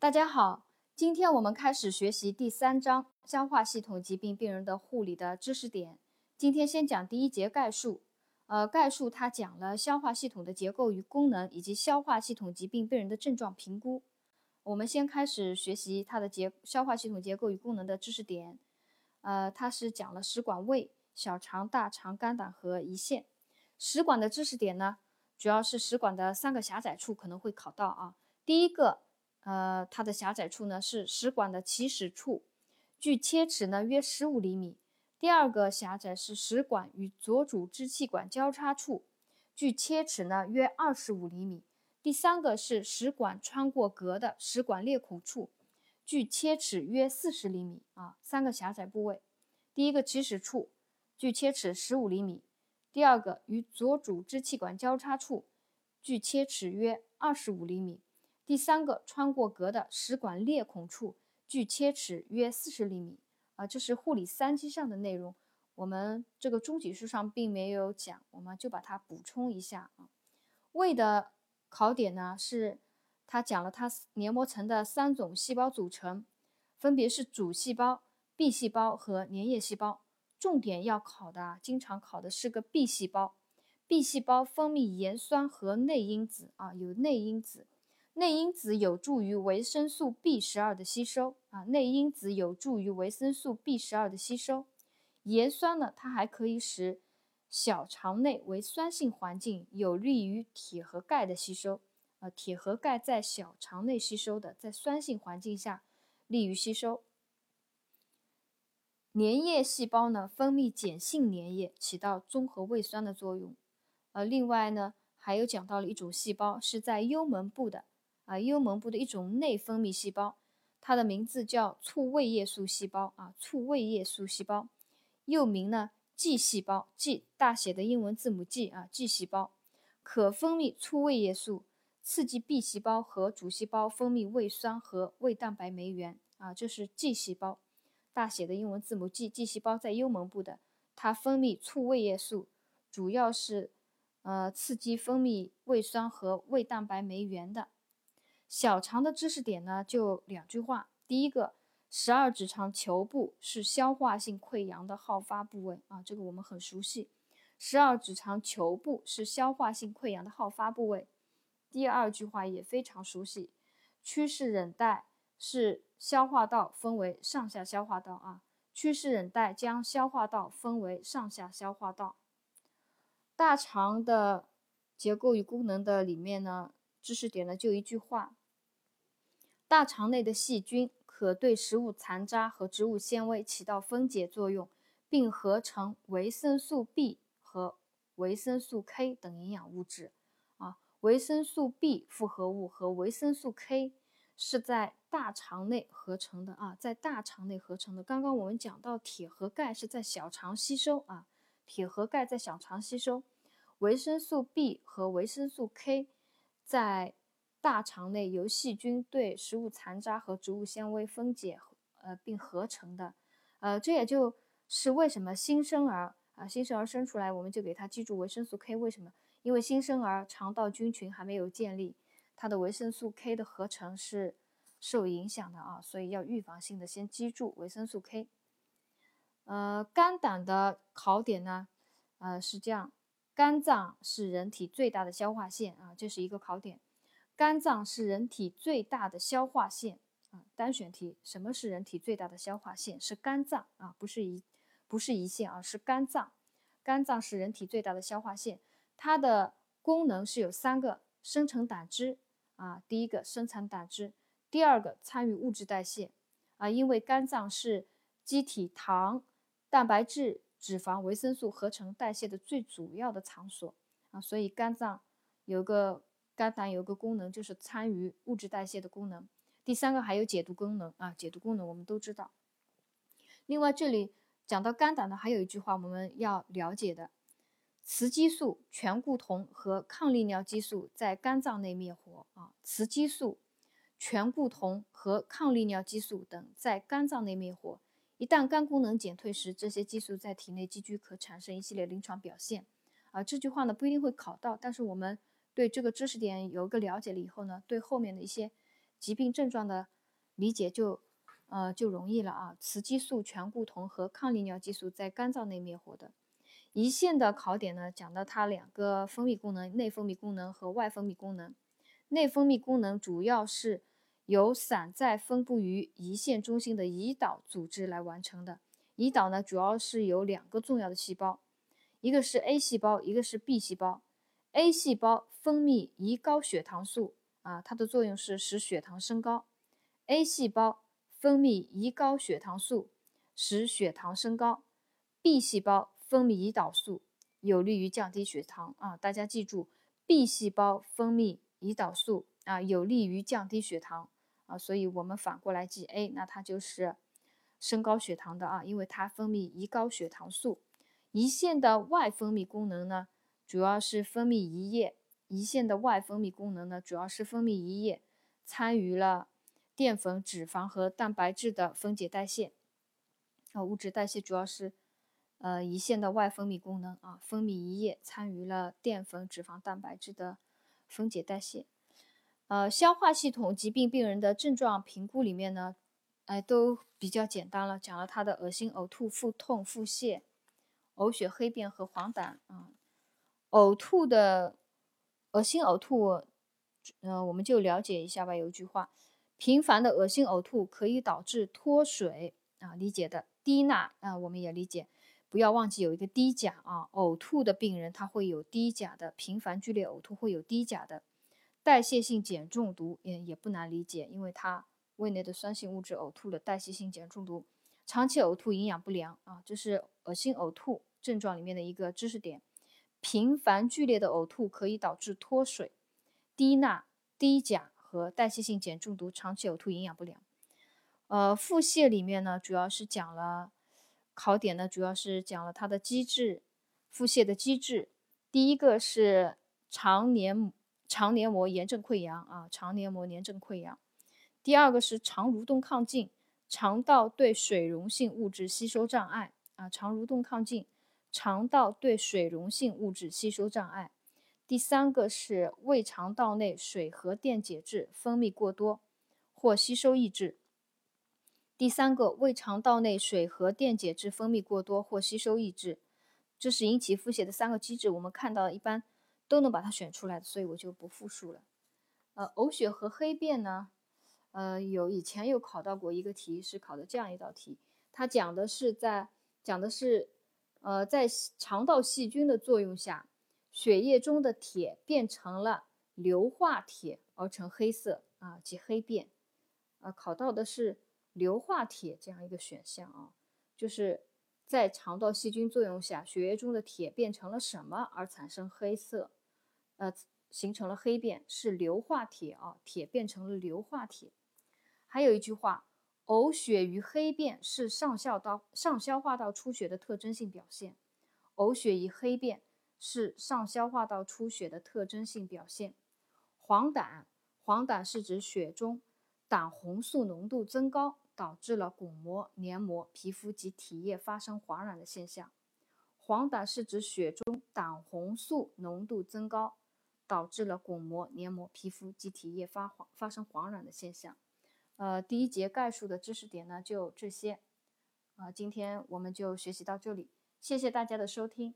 大家好，今天我们开始学习第3章消化系统疾病病人的护理的知识点。今天先讲第一节概述。概述它讲了消化系统的结构与功能，以及消化系统疾病病人的症状评估。我们先开始学习它的消化系统结构与功能的知识点。它是讲了食管、胃、小肠、大肠、肝胆和胰腺。食管的知识点呢，主要是食管的3个狭窄处可能会考到啊。第一个。它的狭窄处呢是食管的起始处，距切齿呢约15厘米。第二个狭窄是食管与左主支气管交叉处，距切齿呢约25厘米。第三个是食管穿过膈的食管裂孔处，距切齿约40厘米啊。3个狭窄部位，第一个起始处距切齿15厘米，第二个与左主支气管交叉处，距切齿约25厘米。第三个穿过膈的食管裂孔处，距切齿约40厘米啊，这是护理3期上的内容，我们这个中级书上并没有讲，我们就把它补充一下啊。胃的考点呢是它讲了它黏膜层的3种细胞组成，分别是主细胞、B 细胞和粘液细胞。重点要考的经常考的是个 B 细胞。B 细胞分泌盐酸和内因子啊，有内因子。内因子有助于维生素 B12 的吸收啊，内因子有助于维生素 B12 的吸收。盐酸呢，它还可以使小肠内为酸性环境，有利于铁和钙的吸收啊。铁和钙在小肠内吸收的，在酸性环境下利于吸收。粘液细胞呢，分泌碱性粘液，起到中和胃酸的作用。另外呢，还有讲到了一种细胞是在幽门部的。幽门部的一种内分泌细胞，它的名字叫促胃液素细胞啊，促胃液素细胞，又名呢 G 细胞 ，G 大写的英文字母 G 啊 ，G 细胞可分泌促胃液素，刺激 B 细胞和主细胞分泌胃酸和胃蛋白酶原啊，这是 G 细胞，大写的英文字母 G，G 细胞在幽门部的，它分泌促胃液素，主要是刺激分泌胃酸和胃蛋白酶原的。小肠的知识点呢就2句话。第一个，12指肠球部是消化性溃疡的好发部位啊，这个我们很熟悉。12指肠球部是消化性溃疡的好发部位。第2句话也非常熟悉，曲室韧带是消化道分为上下消化道啊，曲室韧带将消化道分为上下消化道。大肠的结构与功能的里面呢，知识点呢就1句话，大肠内的细菌可对食物残渣和植物纤维起到分解作用，并合成维生素 B 和维生素 K 等营养物质啊。维生素 B 复合物和维生素 K 是在大肠内合成的啊，在大肠内合成的。刚刚我们讲到铁和钙是在小肠吸收啊，铁和钙在小肠吸收，维生素 B 和维生素 K在大肠内由细菌对食物残渣和植物纤维分解并合成的。这也就是为什么新生儿生出来我们就给他记住维生素 K， 为什么？因为新生儿肠道菌群还没有建立，它的维生素 K 的合成是受影响的啊，所以要预防性的先记住维生素 K。肝胆的考点呢，是这样。肝脏是人体最大的消化腺啊，这是一个考点。肝脏是人体最大的消化腺啊，单选题。什么是人体最大的消化腺？是肝脏啊，不是胰腺啊，是肝脏。肝脏是人体最大的消化腺，它的功能是有3个：生成胆汁啊，第一个生产胆汁，第二个参与物质代谢啊，因为肝脏是机体糖、蛋白质、脂肪、维生素合成代谢的最主要的场所啊，所以肝胆有个功能就是参与物质代谢的功能。第3个还有解毒功能啊，解毒功能我们都知道。另外这里讲到肝胆呢，还有1句话我们要了解的：雌激素、醛固酮和抗利尿激素在肝脏内灭活啊，雌激素、醛固酮和抗利尿激素等在肝脏内灭活。一旦肝功能减退时，这些激素在体内积聚，可产生一系列临床表现啊。这句话呢不一定会考到，但是我们对这个知识点有一个了解了以后呢，对后面的一些疾病症状的理解就容易了啊。雌激素、醛固酮和抗利尿激素在肝脏内灭活的。胰腺的考点呢，讲到它两个分泌功能，内分泌功能和外分泌功能。内分泌功能主要是由散在分布于胰腺中心的胰岛组织来完成的。胰岛呢，主要是由两个重要的细胞，一个是 A 细胞，一个是 B 细胞。A 细胞分泌胰高血糖素啊，它的作用是使血糖升高。A 细胞分泌胰高血糖素，使血糖升高。B 细胞分泌胰岛素，有利于降低血糖啊！大家记住 ，B 细胞分泌胰岛素啊，有利于降低血糖啊，所以我们反过来记 A， 那它就是升高血糖的啊，因为它分泌胰高血糖素。胰腺的外分泌功能呢，主要是分泌胰液。胰腺的外分泌功能呢，主要是分泌胰液，参与了淀粉、脂肪和蛋白质的分解代谢啊，物质代谢主要是。胰腺的外分泌功能啊，分泌胰液，参与了淀粉、脂肪、蛋白质的分解代谢。消化系统疾病病人的症状评估里面呢，都比较简单了，讲了他的恶心、呕吐、腹痛、腹泻、呕血、黑便和黄疸啊。恶心呕吐，我们就了解一下吧。有一句话，频繁的恶心呕吐可以导致脱水啊，理解的。低钠啊，我们也理解。不要忘记有一个低钾啊，呕吐的病人他会有低钾的，频繁剧烈呕吐会有低钾的。代谢性碱中毒也不难理解，因为他胃内的酸性物质呕吐了，代谢性碱中毒。长期呕吐、营养不良啊，这是恶心呕吐症状里面的一个知识点。频繁剧烈的呕吐可以导致脱水、低钠、低钾和代谢性碱中毒，长期呕吐、营养不良。腹泻里面呢，主要是讲了。考点呢，主要是讲了它的机制，腹泻的机制。第一个是肠黏膜炎症溃疡啊，肠黏膜炎症溃疡。第二个是肠蠕动亢进，肠道对水溶性物质吸收障碍啊，肠蠕动亢进，肠道对水溶性物质吸收障碍。第三个是胃肠道内水和电解质分泌过多或吸收抑制。第三个，胃肠道内水和电解质分泌过多或吸收抑制，这是引起腹泻的三个机制。我们看到一般都能把它选出来的，所以我就不复述了。呕血和黑便呢，以前考到过一个题，是考的这样一道题，它讲的是在肠道细菌的作用下，血液中的铁变成了硫化铁而成黑色啊，即黑便。考到的是。硫化铁这样一个选项啊，就是在肠道细菌作用下，血液中的铁变成了什么而产生黑色，形成了黑便，是硫化铁啊，铁变成了硫化铁。还有一句话，呕血与黑便是上消化道出血的特征性表现。呕血与黑便是上消化道出血的特征性表现。黄疸是指血中胆红素浓度增高，导致了巩膜、黏膜、皮肤及体液发生黄染的现象。黄疸是指血中胆红素浓度增高，导致了巩膜、黏膜、皮肤及体液发生黄染的现象。第一节概述的知识点呢，就这些。今天我们就学习到这里，谢谢大家的收听。